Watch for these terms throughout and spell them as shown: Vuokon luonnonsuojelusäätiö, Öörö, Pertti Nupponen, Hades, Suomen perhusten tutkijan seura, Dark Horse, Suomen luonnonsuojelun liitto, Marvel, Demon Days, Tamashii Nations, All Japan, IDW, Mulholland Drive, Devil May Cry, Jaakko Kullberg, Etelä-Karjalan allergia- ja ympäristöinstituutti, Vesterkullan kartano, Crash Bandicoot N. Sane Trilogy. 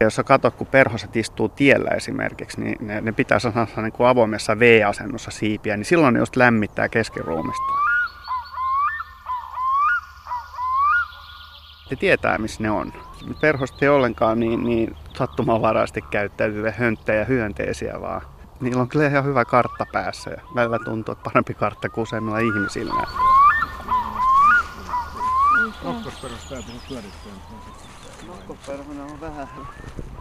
Ja jos sä katsot, kun perhoset istuu tiellä esimerkiksi, niin ne pitää sanoa niin kuin avoimessa V-asennossa siipiä, niin silloin ne just lämmittää keskiruumista. Ne tietää, missä ne on. Perhoset ei ollenkaan niin sattumanvaraisesti käyttäytyviä hönttejä ja hyönteisiä, vaan niillä on kyllä ihan hyvä kartta päässä. Ja välillä tuntuu, että parempi kartta kuin useimmilla ihmisillä. Nokkosperhosta täytyy pyörittää. Nokkosperhonen on vähän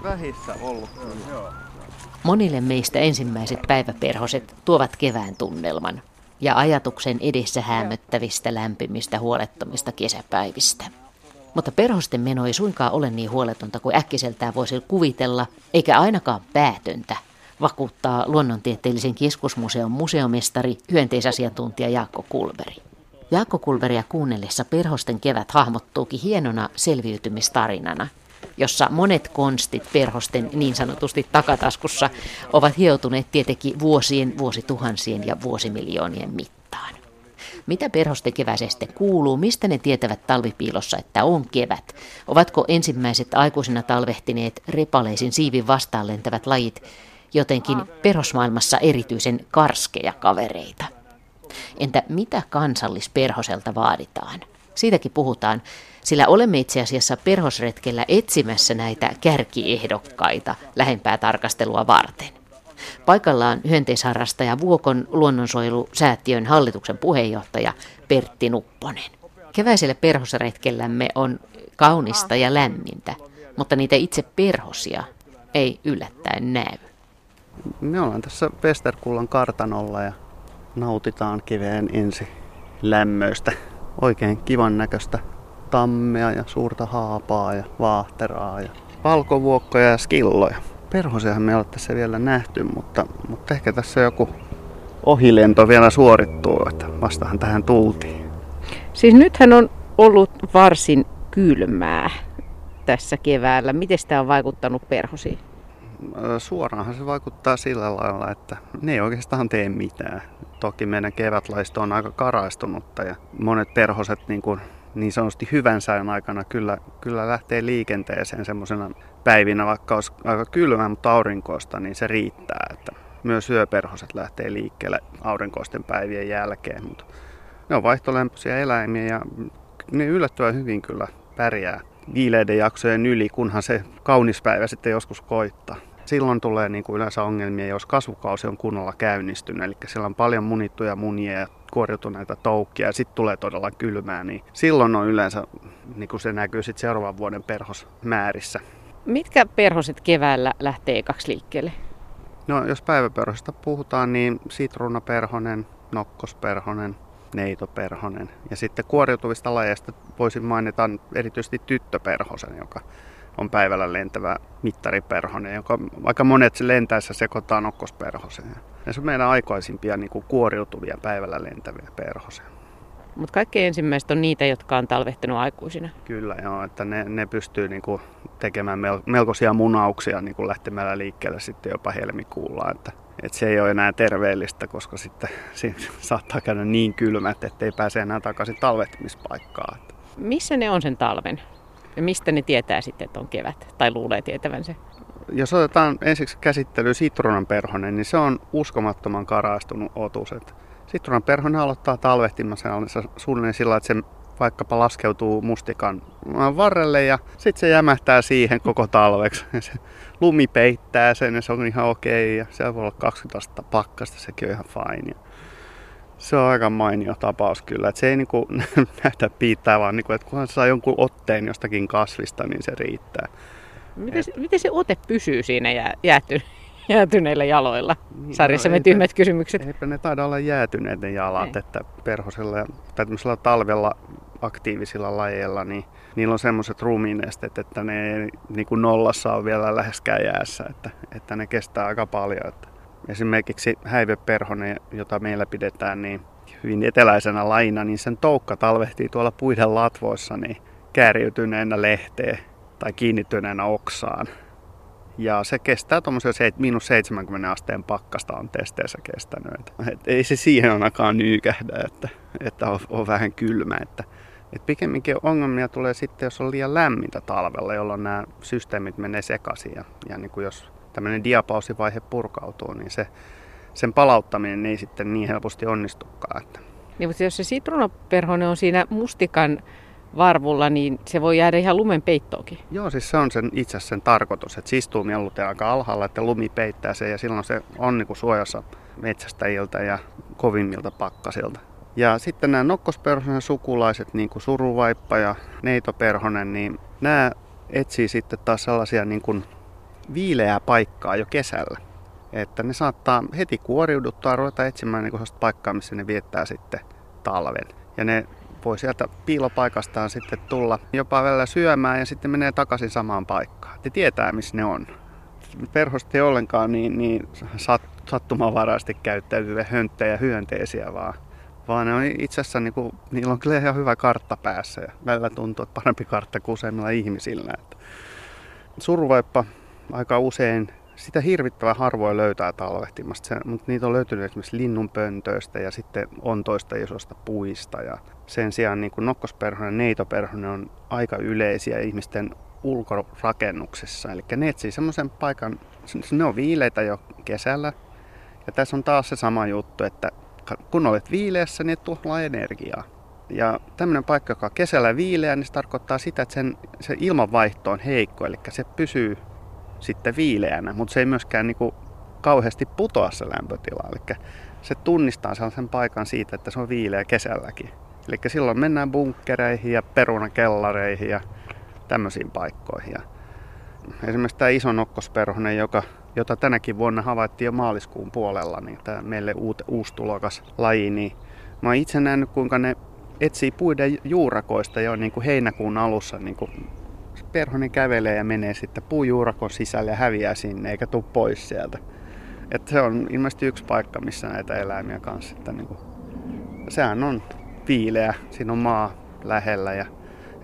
vähissä ollut. Monille meistä ensimmäiset päiväperhoset tuovat kevään tunnelman ja ajatuksen edessä häämöttävistä, lämpimistä, huolettomista kesäpäivistä. Mutta perhosten meno ei suinkaan ole niin huoletonta kuin äkkiseltään voisi kuvitella, eikä ainakaan päätöntä, vakuuttaa Luonnontieteellisen keskusmuseon museomestari, hyönteisasiantuntija Jaakko Kullberg. Jaakko Kullbergia kuunnellessa perhosten kevät hahmottuukin hienona selviytymistarinana, jossa monet konstit perhosten niin sanotusti takataskussa ovat hioutuneet tietenkin vuosien, vuosituhansien ja vuosimiljoonien mittaan. Mitä perhosten keväisestä kuuluu, mistä ne tietävät talvipiilossa, että on kevät? Ovatko ensimmäiset aikuisina talvehtineet repaleisin siivin vastaan lentävät lajit jotenkin perhosmaailmassa erityisen karskeja kavereita? Entä mitä kansallisperhoselta vaaditaan? Siitäkin puhutaan, sillä olemme itse asiassa perhosretkellä etsimässä näitä kärkiehdokkaita lähempää tarkastelua varten. Paikallaan hyönteisharrastaja Vuokon luonnonsuojelusäätiön hallituksen puheenjohtaja Pertti Nupponen. Keväisellä perhosretkellämme on kaunista ja lämmintä, mutta niitä itse perhosia ei yllättäen näy. Me ollaan tässä Vesterkullan kartanolla ja nautitaan kevään ensi lämmöistä. Oikein kivan näköistä tammea ja suurta haapaa ja vaahteraa ja valkovuokkoja ja skilloja. Perhosiahan me ei ole tässä vielä nähty, mutta ehkä tässä joku ohilento vielä suorittuu, että vastahan tähän tultiin. Siis nythän on ollut varsin kylmää tässä keväällä. Miten tämä on vaikuttanut perhosiin? Suoraanhan se vaikuttaa sillä lailla, että ne ei oikeastaan tee mitään. Toki meidän kevätlaisto on aika karaistunutta ja monet perhoset niin sanotusti hyvän sään aikana kyllä lähtee liikenteeseen semmoisena päivinä, vaikka olisi aika kylmää, mutta aurinkoista, niin se riittää. Että myös yöperhoset lähtee liikkeelle aurinkoisten päivien jälkeen, mutta ne on vaihtolämpöisiä eläimiä ja ne yllättävän hyvin kyllä pärjää viileiden jaksojen yli, kunhan se kaunis päivä sitten joskus koittaa. Silloin tulee yleensä ongelmia, jos kasvukausi on kunnolla käynnistynyt, eli siellä on paljon munittuja munia ja kuoriutuneita toukkia ja sitten tulee todella kylmää, niin silloin on yleensä, niin kuin se näkyy sitten seuraavan vuoden perhosmäärissä. Mitkä perhoset keväällä lähtee ekaksi liikkeelle? No jos päiväperhosesta puhutaan, niin sitruunaperhonen, nokkosperhonen, neitoperhonen ja sitten kuoriutuvista lajeista voisin mainita erityisesti tyttöperhosen, joka on päivällä lentävä mittariperhonen, joka aika monet se lentäessä sekoittaa nokkosperhoseen. Ja se on meidän aikaisimpia kuoriutuvia päivällä lentäviä perhosia. Mutta kaikki ensimmäiset on niitä, jotka on talvehtinut aikuisina. Kyllä joo, että ne pystyy tekemään melkoisia munauksia lähtemällä liikkeelle sitten jopa helmikuulla. Että se ei ole enää terveellistä, koska sitten saattaa käydä niin kylmät, ettei pääse enää takaisin talvehtimispaikkaan. Missä ne on sen talven? Ja mistä ne tietää sitten, että on kevät tai luulee tietävän se? Jos otetaan ensiksi käsittelyyn sitruunanperhonen, niin se on uskomattoman karaistunut otus. Sitruunanperhonen aloittaa talvehtimansa suunnilleen sillä, että se vaikkapa laskeutuu mustikan varrelle ja sitten se jämähtää siihen koko talveksi. Se lumi peittää sen ja se on ihan okei. Ja siellä voi olla 20 astetta pakkasta, sekin on ihan fine. Se on aika mainio tapaus kyllä. Et se ei näytä piittää, vaan että kunhan se saa jonkun otteen jostakin kasvista, niin se riittää. Miten se ote pysyy siinä jäätyneillä jaloilla? Sarjassamme tyhmät kysymykset. Eipä ne taida olla jäätyneet ne jalat, ei. Että perhosella tai tämmöisellä talvella aktiivisilla lajeilla, niin niillä on semmoiset ruumiinesteet, että ne ei nollassa ole vielä läheskään jäässä, että ne kestää aika paljon. Että esimerkiksi häiveperhonen, jota meillä pidetään niin hyvin eteläisenä lajina, niin sen toukka talvehtii tuolla puiden latvoissa niin kääriytyneenä lehteen tai kiinnittyneenä oksaan. Ja se kestää tuommoisen -70 asteen pakkasta on testeissä kestänyt. Et ei se siihen ainakaan nyykähdä, että on vähän kylmä. Että Et pikemminkin ongelmia tulee sitten, jos on liian lämmintä talvella, jolloin nämä systeemit menee sekaisin. Ja niin kuin jos tämmöinen diapausivaihe purkautuu, niin sen palauttaminen ei sitten niin helposti onnistukaan. Niin, mutta jos se sitruunaperhonen on siinä mustikan varvulla, niin se voi jäädä ihan lumen peittoonkin. Joo, siis se on itse asiassa sen tarkoitus, että se istuu mieluiten aika alhaalla, että lumi peittää sen ja silloin se on niin kuin suojassa metsästäjiltä ja kovimmilta pakkasilta. Ja sitten nämä nokkosperhosen sukulaiset, niin kuin suruvaippa ja neitoperhonen, niin nämä etsii sitten taas sellaisia niin kuin viileää paikkaa jo kesällä. Että ne saattaa heti kuoriuduttaa, ruveta etsimään niin kuin sellaista paikkaa, missä ne viettää sitten talven. Ja ne voi sieltä piilopaikastaan sitten tulla jopa välillä syömään ja sitten menee takaisin samaan paikkaan. Ne tietää, missä ne on. Perhoset ei ollenkaan niin sattumanvaraisesti käyttäytyviä hönttejä ja hyönteisiä, vaan ne on itse asiassa, niin kuin, niillä on kyllä ihan hyvä kartta päässä. Ja välillä tuntuu, että parempi kartta kuin useimmilla ihmisillä. Survaippa aika usein, sitä hirvittävän harvoin löytää talvehtimasta, mutta niitä on löytynyt esimerkiksi linnunpöntöistä ja sitten ontoista isosta puista. Ja sen sijaan niin kuin nokkosperhonen ja neitoperhonen on aika yleisiä ihmisten ulkorakennuksissa. Eli ne etsii semmoisen paikan, ne on viileitä jo kesällä. Ja tässä on taas se sama juttu, että kun olet viileässä, niin et tuhlaa energiaa. Ja tämmöinen paikka, joka on kesällä viileä, niin se tarkoittaa sitä, että se ilmanvaihto on heikko, eli se pysyy sitten viileänä, mutta se ei myöskään niin kuin kauheasti putoa se lämpötila. Eli se tunnistaa sellaisen paikan siitä, että se on viileä kesälläkin. Eli silloin mennään bunkkereihin ja perunakellareihin ja tämmöisiin paikkoihin. Ja esimerkiksi tämä iso nokkosperhonen, jota tänäkin vuonna havaittiin jo maaliskuun puolella, niin tämä meille uusi tulokas laji, niin mä oon itse nähnyt, kuinka ne etsii puiden juurakoista jo niin kuin heinäkuun alussa. Niin kuin perhonen kävelee ja menee sitten puujuurakon sisälle ja häviää sinne eikä tule pois sieltä. Et se on ilmeisesti yksi paikka, missä näitä eläimiä kanssa. Niin kuin, sehän on viileä, siinä on maa lähellä ja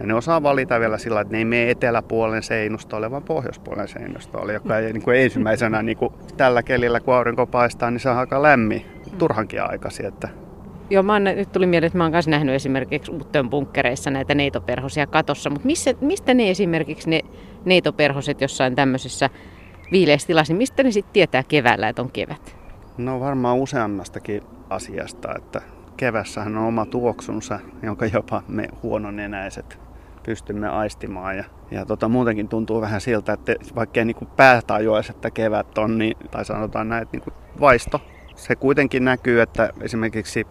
ne osaa valita vielä sillä, että ne ei mene eteläpuolen seinustolle, vaan pohjoispuolen seinustolle, joka ei niin kuin ensimmäisenä niin kuin tällä kelillä, kun aurinko paistaa, niin se on aika lämmin, turhankin aikaisin. Että joo, nyt tuli mieleen, että mä oon myös nähnyt esimerkiksi Uuttöön bunkkereissa näitä neitoperhosia katossa, mutta mistä ne esimerkiksi ne neitoperhoset jossain tämmöisessä viileässä tilassa, niin mistä ne sitten tietää keväällä, että on kevät? No varmaan useammastakin asiasta, että kevässähän on oma tuoksunsa, jonka jopa me huononenäiset pystymme aistimaan ja muutenkin tuntuu vähän siltä, että vaikka ei niin päätajuaisi, että kevät on, niin, tai sanotaan näin, että niin vaisto. Se kuitenkin näkyy, että esimerkiksi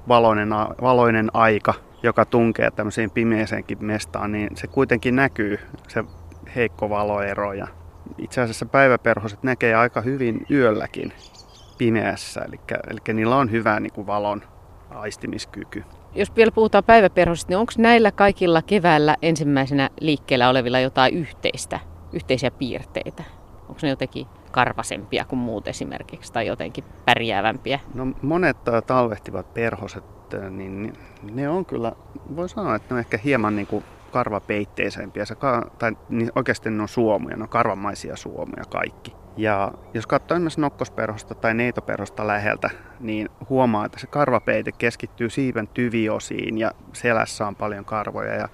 valoinen aika, joka tunkee tämmöisiin pimeäseenkin mestaan, niin se kuitenkin näkyy, se heikko valoero. Ja itse asiassa päiväperhoset näkee aika hyvin yölläkin pimeässä, eli niillä on hyvä niin kuin valon aistimiskyky. Jos vielä puhutaan päiväperhosista, niin onko näillä kaikilla keväällä ensimmäisenä liikkeellä olevilla jotain yhteisiä piirteitä? Onko ne jotenkin karvasempia kuin muut esimerkiksi tai jotenkin pärjäävämpiä? No monet talvehtivat perhoset, niin ne on kyllä, voi sanoa, että ne on ehkä hieman niin kuin karvapeitteisempiä. Tai niin oikeasti ne on suomuja, ne on karvamaisia suomuja kaikki. Ja jos katsoo esimerkiksi nokkosperhosta tai neitoperhosta läheltä, niin huomaa, että se karvapeite keskittyy siiven tyviosiin ja selässä on paljon karvoja. Ja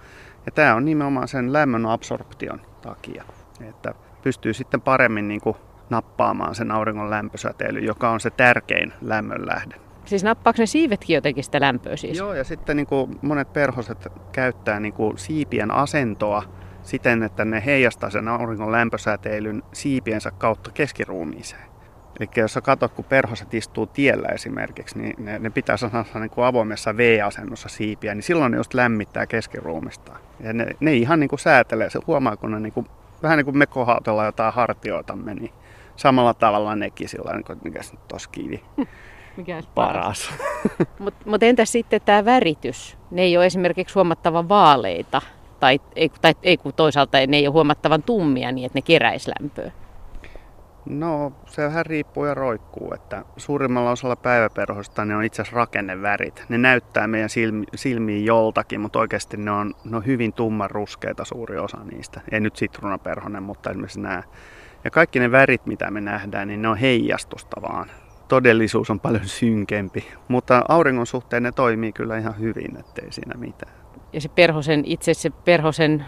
tämä on nimenomaan sen lämmön absorption takia, että pystyy sitten paremmin niin kuin nappaamaan sen auringon lämpösäteily, joka on se tärkein lämmönlähde. Siis nappaako ne siivetkin jotenkin sitä lämpöä siis? Joo, ja sitten niin kuin monet perhoset käyttää niin kuin siipien asentoa siten, että ne heijastaa sen auringon lämpösäteilyn siipiensä kautta keskiruumiiseen. Eli jos sä katsot, kun perhoset istuu tiellä esimerkiksi, niin ne pitää sanoa niin kuin avoimessa V-asennossa siipiä, niin silloin ne just lämmittää keskiruumistaan. Ja ne ihan niin kuin säätelee, se huomaa, kun ne niin kuin, vähän niin kuin me kohautellaan jotain hartioitamme, niin samalla tavalla nekin sillä tavalla, että mikä se nyt olisi kivi paras. Mutta entäs sitten tämä väritys? Ne ei ole esimerkiksi huomattavan vaaleita, tai kun toisaalta ne ei ole huomattavan tummia niin, että ne keräisi lämpöä. No, se vähän riippuu ja roikkuu, että suurimmalla osalla päiväperhosta ne on itse asiassa rakennevärit. Ne näyttää meidän silmiin joltakin, mutta oikeasti ne on hyvin tummanruskeita suuri osa niistä. Ei nyt sitruunaperhonen, mutta esimerkiksi nämä. Ja kaikki ne värit, mitä me nähdään, niin ne on heijastusta vaan. todellisuus on paljon synkempi, mutta auringon suhteen ne toimii kyllä ihan hyvin, ettei siinä mitään. Ja se perhosen, itse se perhosen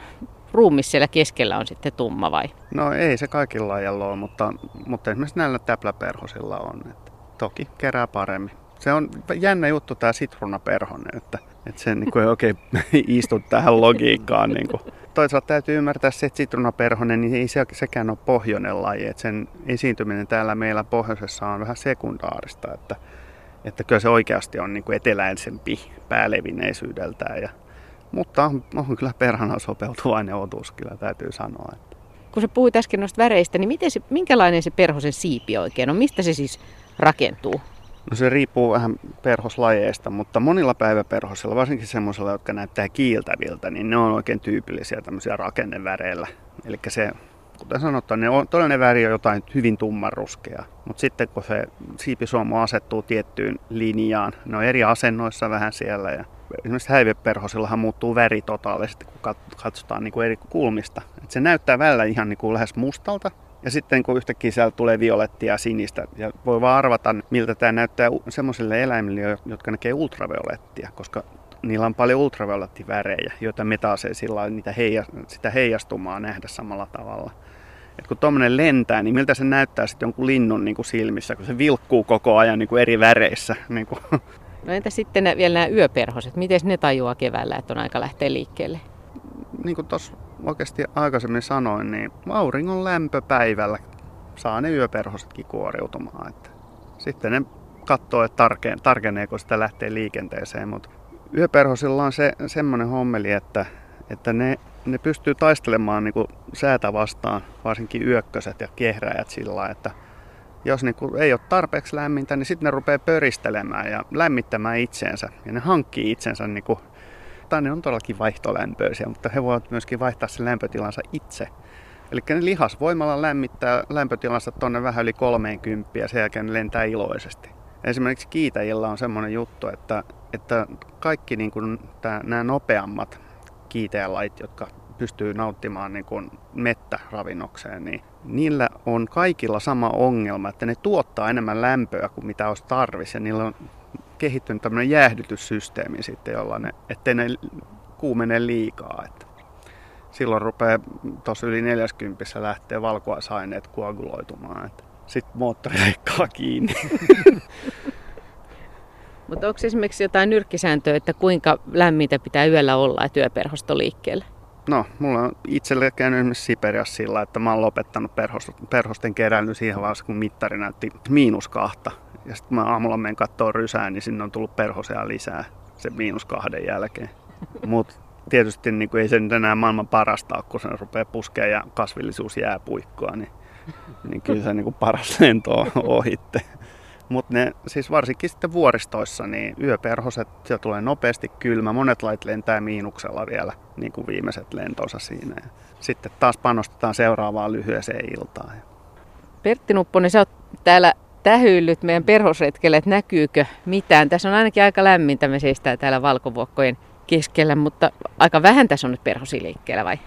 ruumis siellä keskellä on sitten tumma vai? No ei se kaikilla lajilla ole, mutta esimerkiksi näillä täpläperhosilla on. Että toki kerää paremmin. Se on jännä juttu tämä sitruunaperhonen, että se niin kuin ei oikein istu tähän logiikkaan. Niin kuin. Toisaalta täytyy ymmärtää se, että sitruunaperhonen niin ei sekään ole pohjoinen laji. Että sen esiintyminen täällä meillä pohjoisessa on vähän sekundaarista. Että kyllä se oikeasti on niin kuin eteläisempi päälevinneisyydeltään. Mutta on kyllä perhana sopeutuvainen otus, kyllä täytyy sanoa. Kun sä puhuit äsken noista väreistä, niin minkälainen se perhosen siipi oikein on? Mistä se siis rakentuu? No se riippuu vähän perhoslajeista, mutta monilla päiväperhosilla, varsinkin semmoisilla, jotka näyttää kiiltäviltä, niin ne on oikein tyypillisiä tämmöisiä rakenneväreillä. Eli se, kuten sanotaan, todellinen väri on jotain hyvin tummanruskea, mutta sitten kun se siipisuomu asettuu tiettyyn linjaan, ne on eri asennoissa vähän siellä ja esimerkiksi häiveperhosillahan muuttuu väri totaalisesti, kun katsotaan niin kuin eri kulmista. Et se näyttää välillä ihan niin kuin lähes mustalta. Ja sitten kun yhtäkkiä siellä tulee violettia ja sinistä, ja voi vaan arvata, miltä tämä näyttää semmoisille eläimille, jotka näkee ultraviolettia, koska niillä on paljon ultraviolettivärejä, joita me taas ei sillä sitä heijastumaa nähdä samalla tavalla. Et kun tuommoinen lentää, niin miltä se näyttää sitten jonkun linnun niin kuin silmissä, kun se vilkkuu koko ajan niin kuin eri väreissä. Niin kuin. No entä sitten vielä nämä yöperhoset? Miten ne tajuaa keväällä, että on aika lähteä liikkeelle? Niin kuin tuossa oikeasti aikaisemmin sanoin, niin auringon lämpö päivällä saa ne yöperhosetkin kuoriutumaan. Että sitten ne katsoo, että tarkeneeko sitä lähtee liikenteeseen. Mutta yöperhosilla on se semmoinen hommeli, että ne pystyy taistelemaan niin kuin säätä vastaan, varsinkin yökköset ja kehräjät sillä lailla, että jos niin kun ei ole tarpeeksi lämmintä, niin sitten ne rupeaa pöristelemään ja lämmittämään itseensä. Ja ne hankkii itsensä, niin kun, tai ne on todellakin vaihtolämpöisiä, mutta he voivat myöskin vaihtaa sen lämpötilansa itse. Eli ne lihasvoimalla lämmittää lämpötilansa tuonne vähän yli 30 ja sen jälkeen ne lentää iloisesti. Esimerkiksi kiitäjillä on semmoinen juttu, että kaikki niin kun nämä nopeammat kiitäjälajit, jotka pystyy nauttimaan niin kuin mettä ravinnokseen, niin niillä on kaikilla sama ongelma, että ne tuottaa enemmän lämpöä kuin mitä olisi tarvis. Ja niillä on kehittynyt tämmöinen jäähdytyssysteemi sitten, jolla ettei ne kuumene liikaa. Että silloin rupeaa tuossa yli 40 lähtee valkuaisaineet koaguloitumaan. Sitten moottori leikkaa kiinni. Mutta onko esimerkiksi jotain nyrkkisääntöä, että kuinka lämmintä pitää yöllä olla, että yöperhosto liikkeelle? No, mulla on itsellä käynyt esimerkiksi Siperiassa sillä, että mä oon lopettanut perhosten keräilyn siihen vaiheessa, kun mittari näytti -2. Ja sitten mä aamulla menen katsoa rysää, niin sinne on tullut perhosia lisää sen -2 jälkeen. Mutta tietysti niin ei se nyt enää maailman parasta ole, kun se rupeaa puskemaan ja kasvillisuus jää puikkoa, niin kyllä se niin paras lento on ohitte. Mutta ne siis varsinkin sitten vuoristoissa, niin yöperhoset, siellä tulee nopeasti kylmä. Monet lait lentää miinuksella vielä, niin kuin viimeiset lentonsa siinä. Ja sitten taas panostetaan seuraavaan lyhyeseen iltaan. Pertti Nupponen, sä oot täällä tähyillyt meidän perhosretkelle, että näkyykö mitään. Tässä on ainakin aika lämmintä, me seistään täällä valkovuokkojen keskellä, mutta aika vähän tässä on nyt perhosia liikkeellä vai?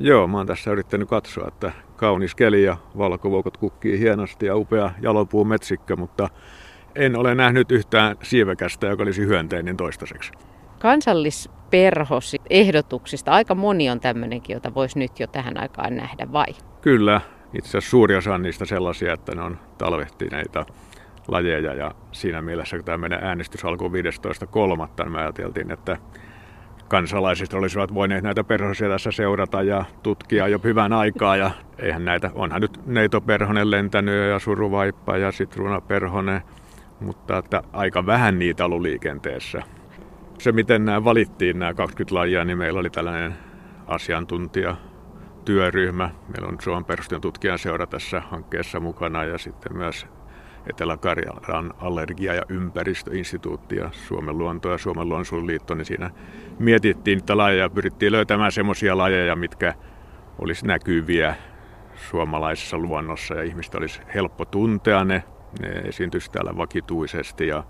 Joo, mä oon tässä yrittänyt katsoa, että kaunis keli ja valkovuokot kukkii hienosti ja upea jalopuun metsikkö, mutta en ole nähnyt yhtään siivekästä, joka olisi hyönteinen toistaiseksi. Kansallisperhosehdotuksista aika moni on tämmöinenkin, jota voisi nyt jo tähän aikaan nähdä vai? Kyllä, itse asiassa suuri osa on niistä sellaisia, että ne on talvehtineita lajeja ja siinä mielessä, kun tämä meidän äänestys alkoi 15.3. niin me ajateltiin, että kansalaiset olisivat voineet näitä perhosia tässä seurata ja tutkia jo hyvän aikaa. Ja eihän näitä, onhan nyt neitoperhonen lentänyt ja suruvaippa ja sitruunaperhonen, mutta että aika vähän niitä ollut liikenteessä. Se miten nämä valittiin, nämä 20 lajia, niin meillä oli tällainen asiantuntijatyöryhmä. Meillä on Suomen perhusten tutkijan seura tässä hankkeessa mukana ja sitten myös Etelä-Karjalan allergia- ja ympäristöinstituutti ja Suomen luonto ja Suomen luonnonsuojelun liitto, niin siinä mietittiin niitä lajeja ja pyrittiin löytämään semmoisia lajeja, mitkä olisi näkyviä suomalaisessa luonnossa ja ihmistä olisi helppo tuntea ne esiintyisi täällä vakituisesti ja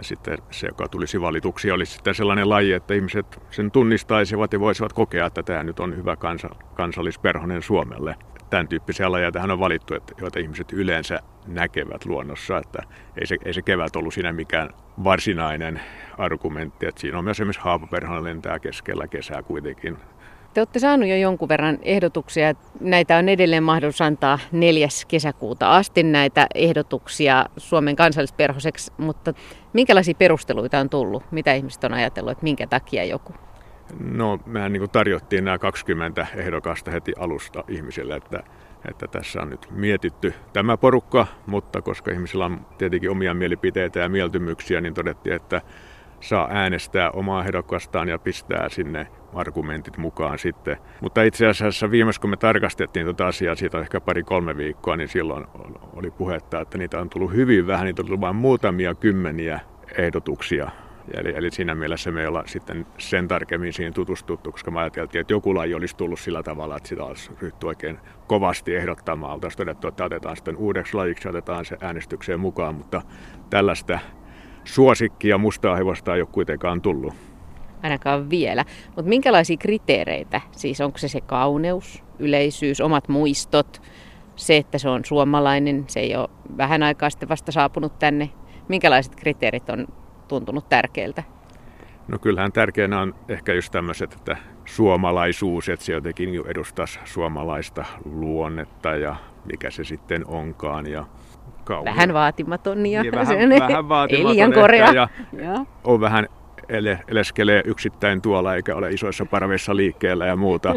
sitten se, joka tulisi valituksi, olisi sitten sellainen laji, että ihmiset sen tunnistaisivat ja voisivat kokea, että tämä nyt on hyvä kansallisperhonen Suomelle. tämän tyyppisiä lajeja tähän on valittu, että joita ihmiset yleensä näkevät luonnossa. Että ei se kevät ollut siinä mikään varsinainen argumentti. Että siinä on myös esimerkiksi haapaperhonen lentää keskellä kesää kuitenkin. Te olette saanut jo jonkun verran ehdotuksia. Näitä on edelleen mahdollisuus antaa 4. kesäkuuta asti näitä ehdotuksia Suomen kansallisperhoseksi, mutta minkälaisia perusteluita on tullut? Mitä ihmiset on ajatellut, että minkä takia joku? No, mehän niin kuin tarjottiin nämä 20 ehdokasta heti alusta ihmisille, että tässä on nyt mietitty tämä porukka, mutta koska ihmisillä on tietenkin omia mielipiteitä ja mieltymyksiä, niin todettiin, että saa äänestää omaa ehdokastaan ja pistää sinne argumentit mukaan sitten. Mutta itse asiassa viimeis kun me tarkastettiin tuota asiaa, siitä on ehkä 2-3 viikkoa, niin silloin oli puhetta, että niitä on tullut hyvin vähän, niitä on tullut vain muutamia kymmeniä ehdotuksia. Eli siinä mielessä me ei olla sitten sen tarkemmin siihen tutustuttu, koska me ajateltiin, että joku laji olisi tullut sillä tavalla, että sitä olisi ryhty oikein kovasti ehdottamaan. Oltaisiin todettu, että otetaan sitten uudeksi lajiksi, otetaan se äänestykseen mukaan, mutta tällaista suosikkia mustaa hevosta ei ole kuitenkaan tullut. Ainakaan vielä. Mutta minkälaisia kriteereitä? Siis onko se kauneus, yleisyys, omat muistot, se, että se on suomalainen, se ei ole vähän aikaa sitten vasta saapunut tänne? Minkälaiset kriteerit on tuntunut tärkeältä? No kyllähän tärkeänä on ehkä just tämmöiset, että suomalaisuus, että se jotenkin edustaisi suomalaista luonnetta ja mikä se sitten onkaan. Ja vähän vaatimaton ja vähän vaatimaton, ei liian korea. Ja on vähän eleskelee yksittäin tuolla eikä ole isoissa parveissa liikkeellä ja muuta,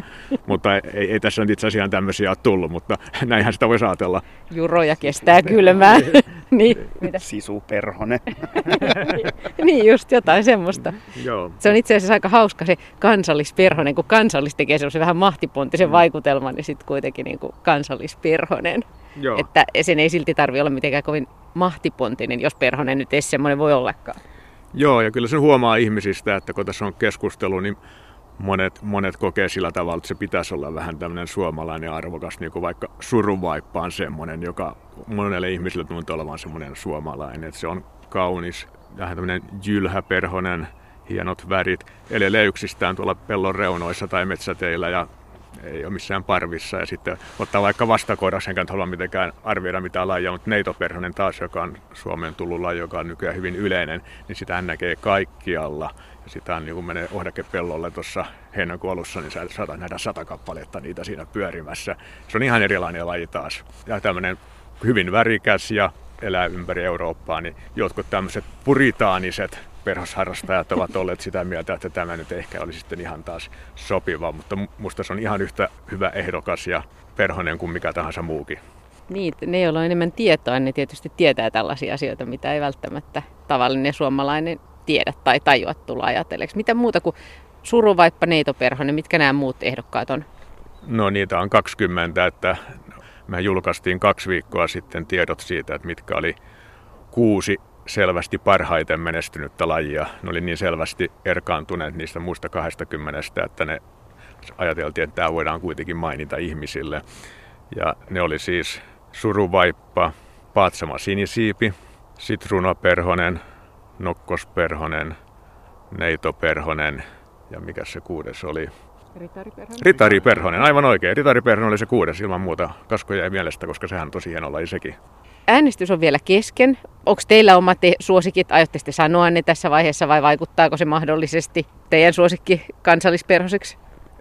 mutta ei tässä nyt itse asiassa tämmöisiä ole tullut, mutta näinhän sitä voi ajatella. Juroja kestää kylmää. Niin. Sisuperhonen. Niin, just jotain semmoista. Joo. Se on itse asiassa aika hauska se kansallisperhonen, kun kansallis tekee semmoisen vähän mahtipontisen vaikutelman, niin sitten kuitenkin niin kuin kansallisperhonen. Joo. Että sen ei silti tarvitse olla mitenkään kovin mahtipontinen, jos perhonen nyt ei semmoinen voi ollakaan. Joo, ja kyllä sen huomaa ihmisistä, että kun tässä on keskustelu, niin monet kokee sillä tavalla, että se pitäisi olla vähän tämmöinen suomalainen arvokas, niin kuin vaikka surunvaippa on semmoinen, joka monelle ihmiselle tuntuu olevan semmoinen suomalainen, että se on kaunis, vähän tämmöinen jylhäperhonen, hienot värit, elelee yksistään tuolla pellon reunoissa tai metsäteillä ja ei ole missään parvissa, ja sitten ottaa vaikka vastakohdaksi, enkä nyt halua mitenkään arvioida mitään lajia, mutta neitoperhonen taas, joka on Suomeen tullut laji, joka on nykyään hyvin yleinen, niin sitä hän näkee kaikkialla. Ja sitä niin kun menee ohdakepellolle tuossa heinäkuun alussa, niin saatat nähdä 100 kappaletta niitä siinä pyörimässä. Se on ihan erilainen laji taas. Ja tämmöinen hyvin värikäs ja elää ympäri Eurooppaa, niin jotkut tämmöiset puritaaniset perhosharrastajat ovat olleet sitä mieltä, että tämä nyt ehkä olisi sitten ihan taas sopiva, mutta musta se on ihan yhtä hyvä ehdokas ja perhonen kuin mikä tahansa muukin. Niin, ne joilla on enemmän tietoa, ne tietysti tietää tällaisia asioita, mitä ei välttämättä tavallinen suomalainen tiedä tai tajua tulla ajatelleeksi. Mitä muuta kuin suruvaippa, neitoperhonen, mitkä nämä muut ehdokkaat on? No niitä on 20, että me julkaistiin 2 viikkoa sitten tiedot siitä, että mitkä oli 6 selvästi parhaiten menestynyttä lajia. Ne oli niin selvästi erkaantuneet niistä muista 20, että ne ajateltiin, että tämä voidaan kuitenkin mainita ihmisille. Ja ne oli siis suruvaippa, paatsama sinisiipi, sitruunaperhonen, nokkosperhonen, neitoperhonen ja mikä se 6. oli? Ritariperhonen, aivan oikein. Ritariperhonen oli se 6 ilman muuta. Kasko jäi mielestä, koska sehän on tosi hieno laji sekin. Äänestys on vielä kesken. Onko teillä omat suosikit? Aiotte te sanoa ne tässä vaiheessa vai vaikuttaako se mahdollisesti teidän suosikki kansallisperhoseksi?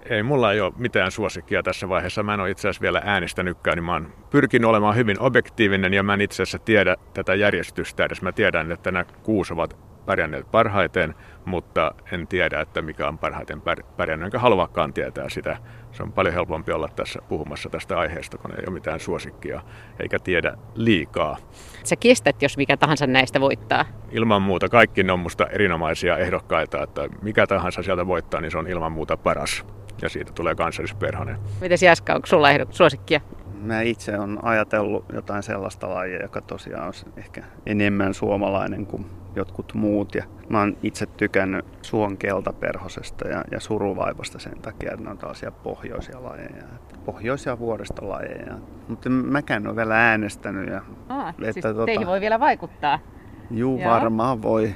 Ei mulla ei ole mitään suosikkia tässä vaiheessa. Mä en ole itse asiassa vielä äänestänytkään, niin mä oon pyrkinyt olemaan hyvin objektiivinen ja mä en itse asiassa tiedä tätä järjestystä edes. Mä tiedän, että nämä 6 ovat pärjänneet parhaiten, mutta en tiedä, että mikä on parhaiten pärjännyt, enkä haluakaan tietää sitä. Se on paljon helpompi olla tässä puhumassa tästä aiheesta, kun ei ole mitään suosikkia, eikä tiedä liikaa. Sä kestät, jos mikä tahansa näistä voittaa? Ilman muuta. Kaikki ne on musta erinomaisia ehdokkaita, että mikä tahansa sieltä voittaa, niin se on ilman muuta paras. Ja siitä tulee kansallisperhonen. Mites Jaska, onko sulla suosikkia? Mä itse olen ajatellut jotain sellaista lajia, joka tosiaan olisi ehkä enemmän suomalainen kuin jotkut muut. Ja mä oon itse tykännyt suonkeltaperhosesta ja suruvaipasta sen takia, että ne on tällaisia pohjoisia lajeja. Pohjoisia vuoristolajeja. Mutta mäkään en ole vielä äänestänyt. Ja, siis teihin voi vielä vaikuttaa? Juu, varmaan voi.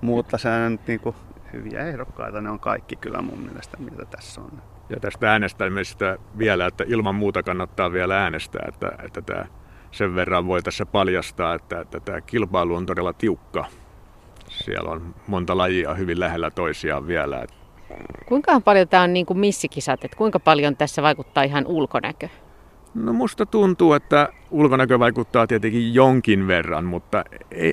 Mutta se on nyt niinku hyviä ehdokkaita. Ne on kaikki kyllä mun mielestä, mitä tässä on. Ja tästä äänestämisestä vielä, että ilman muuta kannattaa vielä äänestää, että tämä sen verran voi tässä paljastaa, että tämä kilpailu on todella tiukka. Siellä on monta lajia hyvin lähellä toisiaan vielä. Kuinka paljon tämä on niin kuin missikisat, että kuinka paljon tässä vaikuttaa ihan ulkonäkö? No musta tuntuu, että ulkonäkö vaikuttaa tietenkin jonkin verran, mutta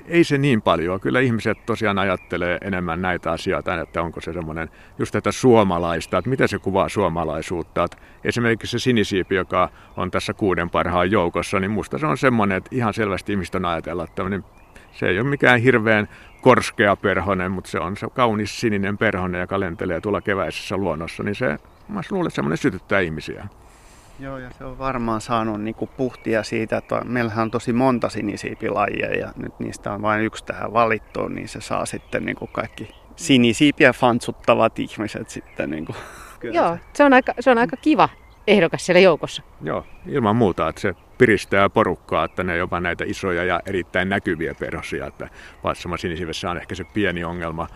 ei se niin paljon. Kyllä ihmiset tosiaan ajattelee enemmän näitä asioita, että onko se semmoinen just tätä suomalaista, että mitä se kuvaa suomalaisuutta. Että esimerkiksi se sinisiipi, joka on tässä 6 parhaan joukossa, niin musta se on semmoinen, että ihan selvästi ihmiset on ajatella, että se ei ole mikään hirveän korskea perhonen, mutta se on se kaunis sininen perhonen, joka lentelee tuolla keväisessä luonnossa, niin se, mä luulen, että semmoinen sytyttää ihmisiä. Joo, ja se on varmaan saanut niinku puhtia siitä, että meillähän on tosi monta sinisiipilajia ja nyt niistä on vain yksi tähän valittu, niin se saa sitten niinku kaikki sinisiipiä fantsuttavat ihmiset sitten. Niinku. Joo, se on aika kiva ehdokas siellä joukossa. Joo, ilman muuta, että se piristää porukkaa, että ne jopa näitä isoja ja erittäin näkyviä perhosia, että Vaatsaman sinisiivessä on ehkä se pieni ongelma.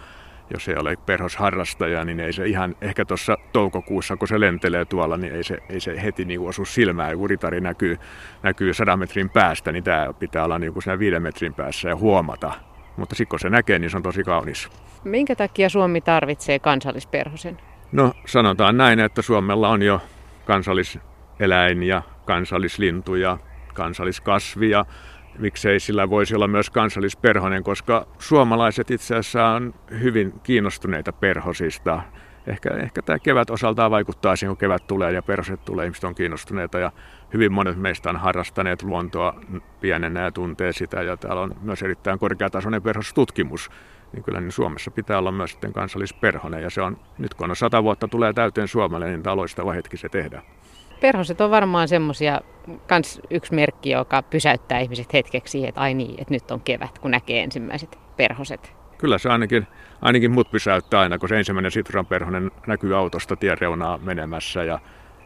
Jos ei ole perhosharrastaja, niin ei se ihan ehkä tuossa toukokuussa, kun se lentelee tuolla, niin ei se heti niin osu silmään. Kun ritari näkyy 100 metrin päästä, niin tämä pitää olla niin kuin siinä 5 metrin päässä ja huomata. Mutta sitten kun se näkee, niin se on tosi kaunis. Minkä takia Suomi tarvitsee kansallisperhosen? No sanotaan näin, että Suomella on jo kansalliseläin ja kansallislintu ja kansalliskasvi ja miksei sillä voisi olla myös kansallisperhonen, koska suomalaiset itse asiassa on hyvin kiinnostuneita perhosista. Ehkä tämä kevät osaltaan vaikuttaa siihen, kun kevät tulee ja perhoset tulee, ihmiset on kiinnostuneita ja hyvin monet meistä on harrastaneet luontoa pienenä ja tuntee sitä. Ja täällä on myös erittäin korkeatasoinen perhostutkimus, niin kyllä niin Suomessa pitää olla myös sitten kansallisperhonen. Ja se on, nyt kun on 100 vuotta tulee täyteen Suomelle, niin taloistava hetki se tehdään. Perhoset on varmaan semmoisia, kans yksi merkki, joka pysäyttää ihmiset hetkeksi siihen, että ai niin, että nyt on kevät, kun näkee ensimmäiset perhoset. Kyllä se ainakin mut pysäyttää aina, kun se ensimmäinen sitranperhonen näkyy autosta tien reunaa menemässä. Ja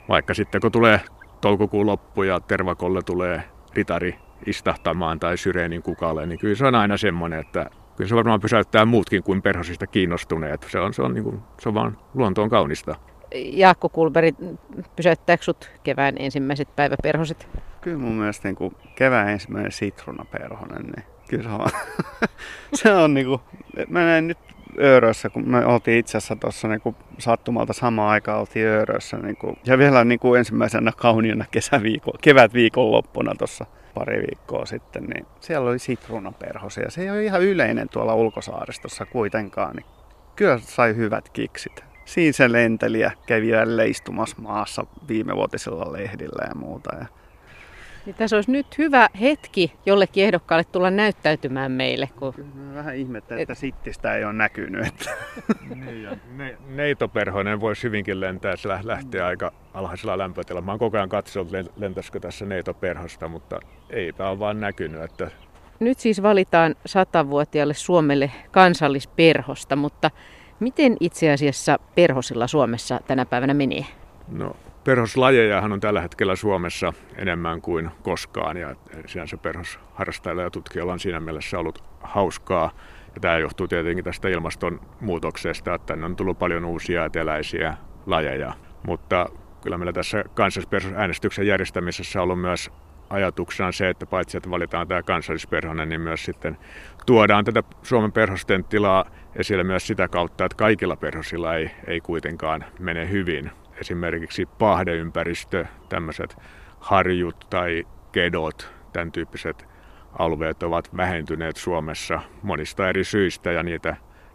vaikka sitten kun tulee toukokuun loppu ja tervakolle tulee ritari istahtamaan tai syreenin kukalle, niin kyllä se on aina semmoinen, että kyllä se varmaan pysäyttää muutkin kuin perhosista kiinnostuneet. Se on vaan luontoon kaunista. Jaakko Kullberg, pysäyttääkö sut kevään ensimmäiset päiväperhoset? Kyllä mun mielestä niin kevään ensimmäinen sitruunaperhonen, niin kyllä se on. Se on niin kuin, mä näin nyt Öörössä, kun me oltiin itse asiassa tuossa niin sattumalta samaan aikaan oltiin Öörössä. Niin ja vielä niin ensimmäisenä kauniina kevätviikonloppuna tuossa pari viikkoa sitten, niin siellä oli sitruunaperhosia. Se ei ole ihan yleinen tuolla ulkosaaristossa kuitenkaan, niin kyllä sai hyvät kiksit. Siinä se lentelijä kävi jälleen istumassa maassa viimevuotisella lehdillä ja muuta. Niin tässä olisi nyt hyvä hetki jollekin ehdokkaalle tulla näyttäytymään meille. Kun vähän ihmettä, että sittistä ei ole näkynyt. Neitoperhonen voisi hyvinkin lentää. Se lähtee aika alhaisella lämpötilalla. Mä oon koko ajan katsonut, lentäisikö tässä neitoperhosta, mutta eipä ole vaan näkynyt. Että... Nyt siis valitaan 100-vuotiaalle Suomelle kansallisperhosta, mutta... Miten itse asiassa perhosilla Suomessa tänä päivänä menee? No, perhoslajejahan on tällä hetkellä Suomessa enemmän kuin koskaan. Ja sinänsä perhosharrastajilla ja tutkijoilla on siinä mielessä ollut hauskaa. Ja tämä johtuu tietenkin tästä ilmastonmuutoksesta, että tänne on tullut paljon uusia eteläisiä lajeja. Mutta kyllä meillä tässä kansallisperhosäänestyksen järjestämisessä on ollut myös ajatuksena se, että paitsi että valitaan tämä kansallisperhonen, niin myös sitten tuodaan tätä Suomen perhosten tilaa esille myös sitä kautta, että kaikilla perhosilla ei kuitenkaan mene hyvin. Esimerkiksi pahdeympäristö, tämmöiset harjut tai kedot, tämän tyyppiset alueet ovat vähentyneet Suomessa monista eri syistä ja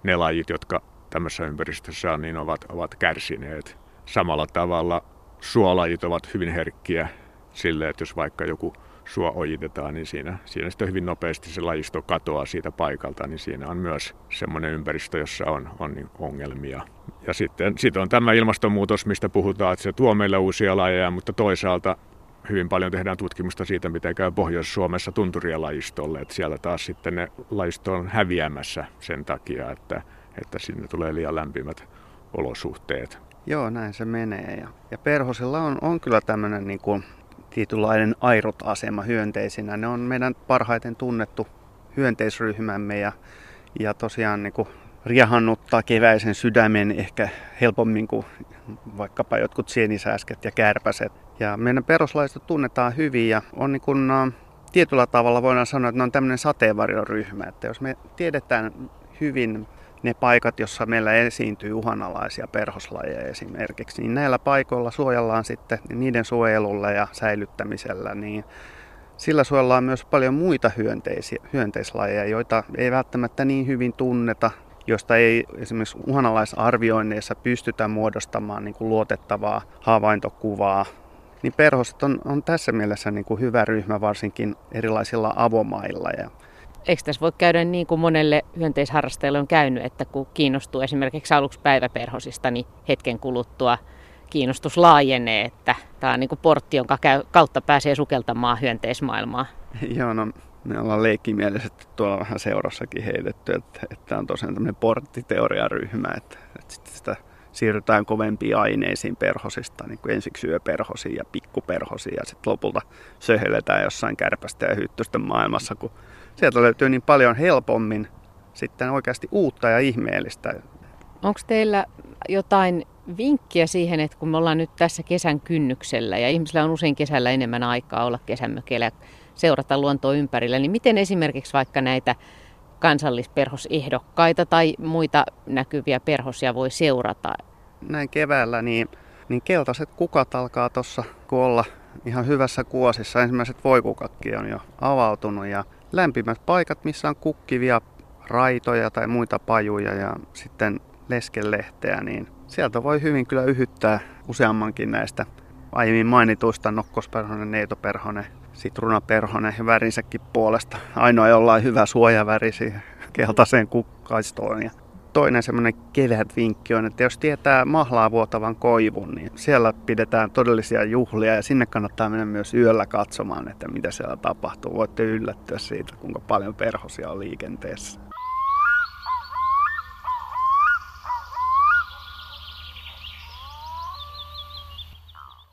ne lajit, jotka tämmöisessä ympäristössä on, niin ovat kärsineet. Samalla tavalla suolajit ovat hyvin herkkiä sille, että jos vaikka joku suo ojitetaan, niin siinä sitten hyvin nopeasti se lajisto katoaa siitä paikalta, niin siinä on myös semmoinen ympäristö, jossa on ongelmia. Ja sitten on tämä ilmastonmuutos, mistä puhutaan, että se tuo meille uusia lajeja, mutta toisaalta hyvin paljon tehdään tutkimusta siitä, mitä käy Pohjois-Suomessa tunturien lajistolle, että siellä taas sitten ne lajisto on häviämässä sen takia, että sinne tulee liian lämpimät olosuhteet. Joo, näin se menee. Ja perhosilla on kyllä tämmöinen... Niin kuin tietynlainen airot-asema hyönteisinä. Ne on meidän parhaiten tunnettu hyönteisryhmämme ja tosiaan niin kuin riehannuttaa keväisen sydämen ehkä helpommin kuin vaikkapa jotkut sienisääsket ja kärpäset. Ja meidän peruslajista tunnetaan hyvin ja on niin kuin, tietyllä tavalla voidaan sanoa, että ne on tämmöinen sateenvarjoryhmä. Että jos me tiedetään hyvin ne paikat, jossa meillä esiintyy uhanalaisia perhoslajeja esimerkiksi, niin näillä paikoilla suojellaan sitten niiden suojelulla ja säilyttämisellä. Niin sillä suojellaan myös paljon muita hyönteislajeja, joita ei välttämättä niin hyvin tunneta, josta ei esimerkiksi uhanalaisarvioinneissa pystytä muodostamaan niin kuin luotettavaa havaintokuvaa. Niin perhoset on tässä mielessä niin kuin hyvä ryhmä varsinkin erilaisilla avomailla. Eikö tässä voi käydä niin kuin monelle hyönteisharrastajalle on käynyt, että kun kiinnostuu esimerkiksi aluksi päiväperhosista, niin hetken kuluttua kiinnostus laajenee, että tämä on niin kuin portti, jonka kautta pääsee sukeltamaan hyönteismaailmaa. Joo, no me ollaan leikkimielisesti tuolla vähän seurassakin heitetty, että on tosiaan tämmöinen porttiteoriaryhmä, että sitä siirrytään kovempiin aineisiin perhosista, niin kuin ensiksi syöperhosiin ja pikkuperhosiin ja sitten lopulta söheletään jossain kärpästä ja hyttysten maailmassa, kun sieltä löytyy niin paljon helpommin sitten oikeasti uutta ja ihmeellistä. Onko teillä jotain vinkkiä siihen, että kun me ollaan nyt tässä kesän kynnyksellä ja ihmisillä on usein kesällä enemmän aikaa olla kesämökeillä ja seurata luontoa ympärillä, niin miten esimerkiksi vaikka näitä kansallisperhosehdokkaita tai muita näkyviä perhosia voi seurata? Näin keväällä niin keltaiset kukat alkaa tuossa olla ihan hyvässä kuosissa. Ensimmäiset voikukatkin on jo avautunut ja lämpimät paikat, missä on kukkivia raitoja tai muita pajuja ja sitten leskelehteä, niin sieltä voi hyvin kyllä yhyttää useammankin näistä aiemmin mainituista nokkosperhonen, neitoperhonen, sitruunaperhonen ja värinsäkin puolesta. Ainoa jollain hyvä suojaväri siihen keltaiseen kukkaistoon. Ja toinen semmoinen kevätvinkki on, että jos tietää mahlaa vuotavan koivun, niin siellä pidetään todellisia juhlia ja sinne kannattaa mennä myös yöllä katsomaan, että mitä siellä tapahtuu. Voitte yllättyä siitä, kuinka paljon perhosia on liikenteessä.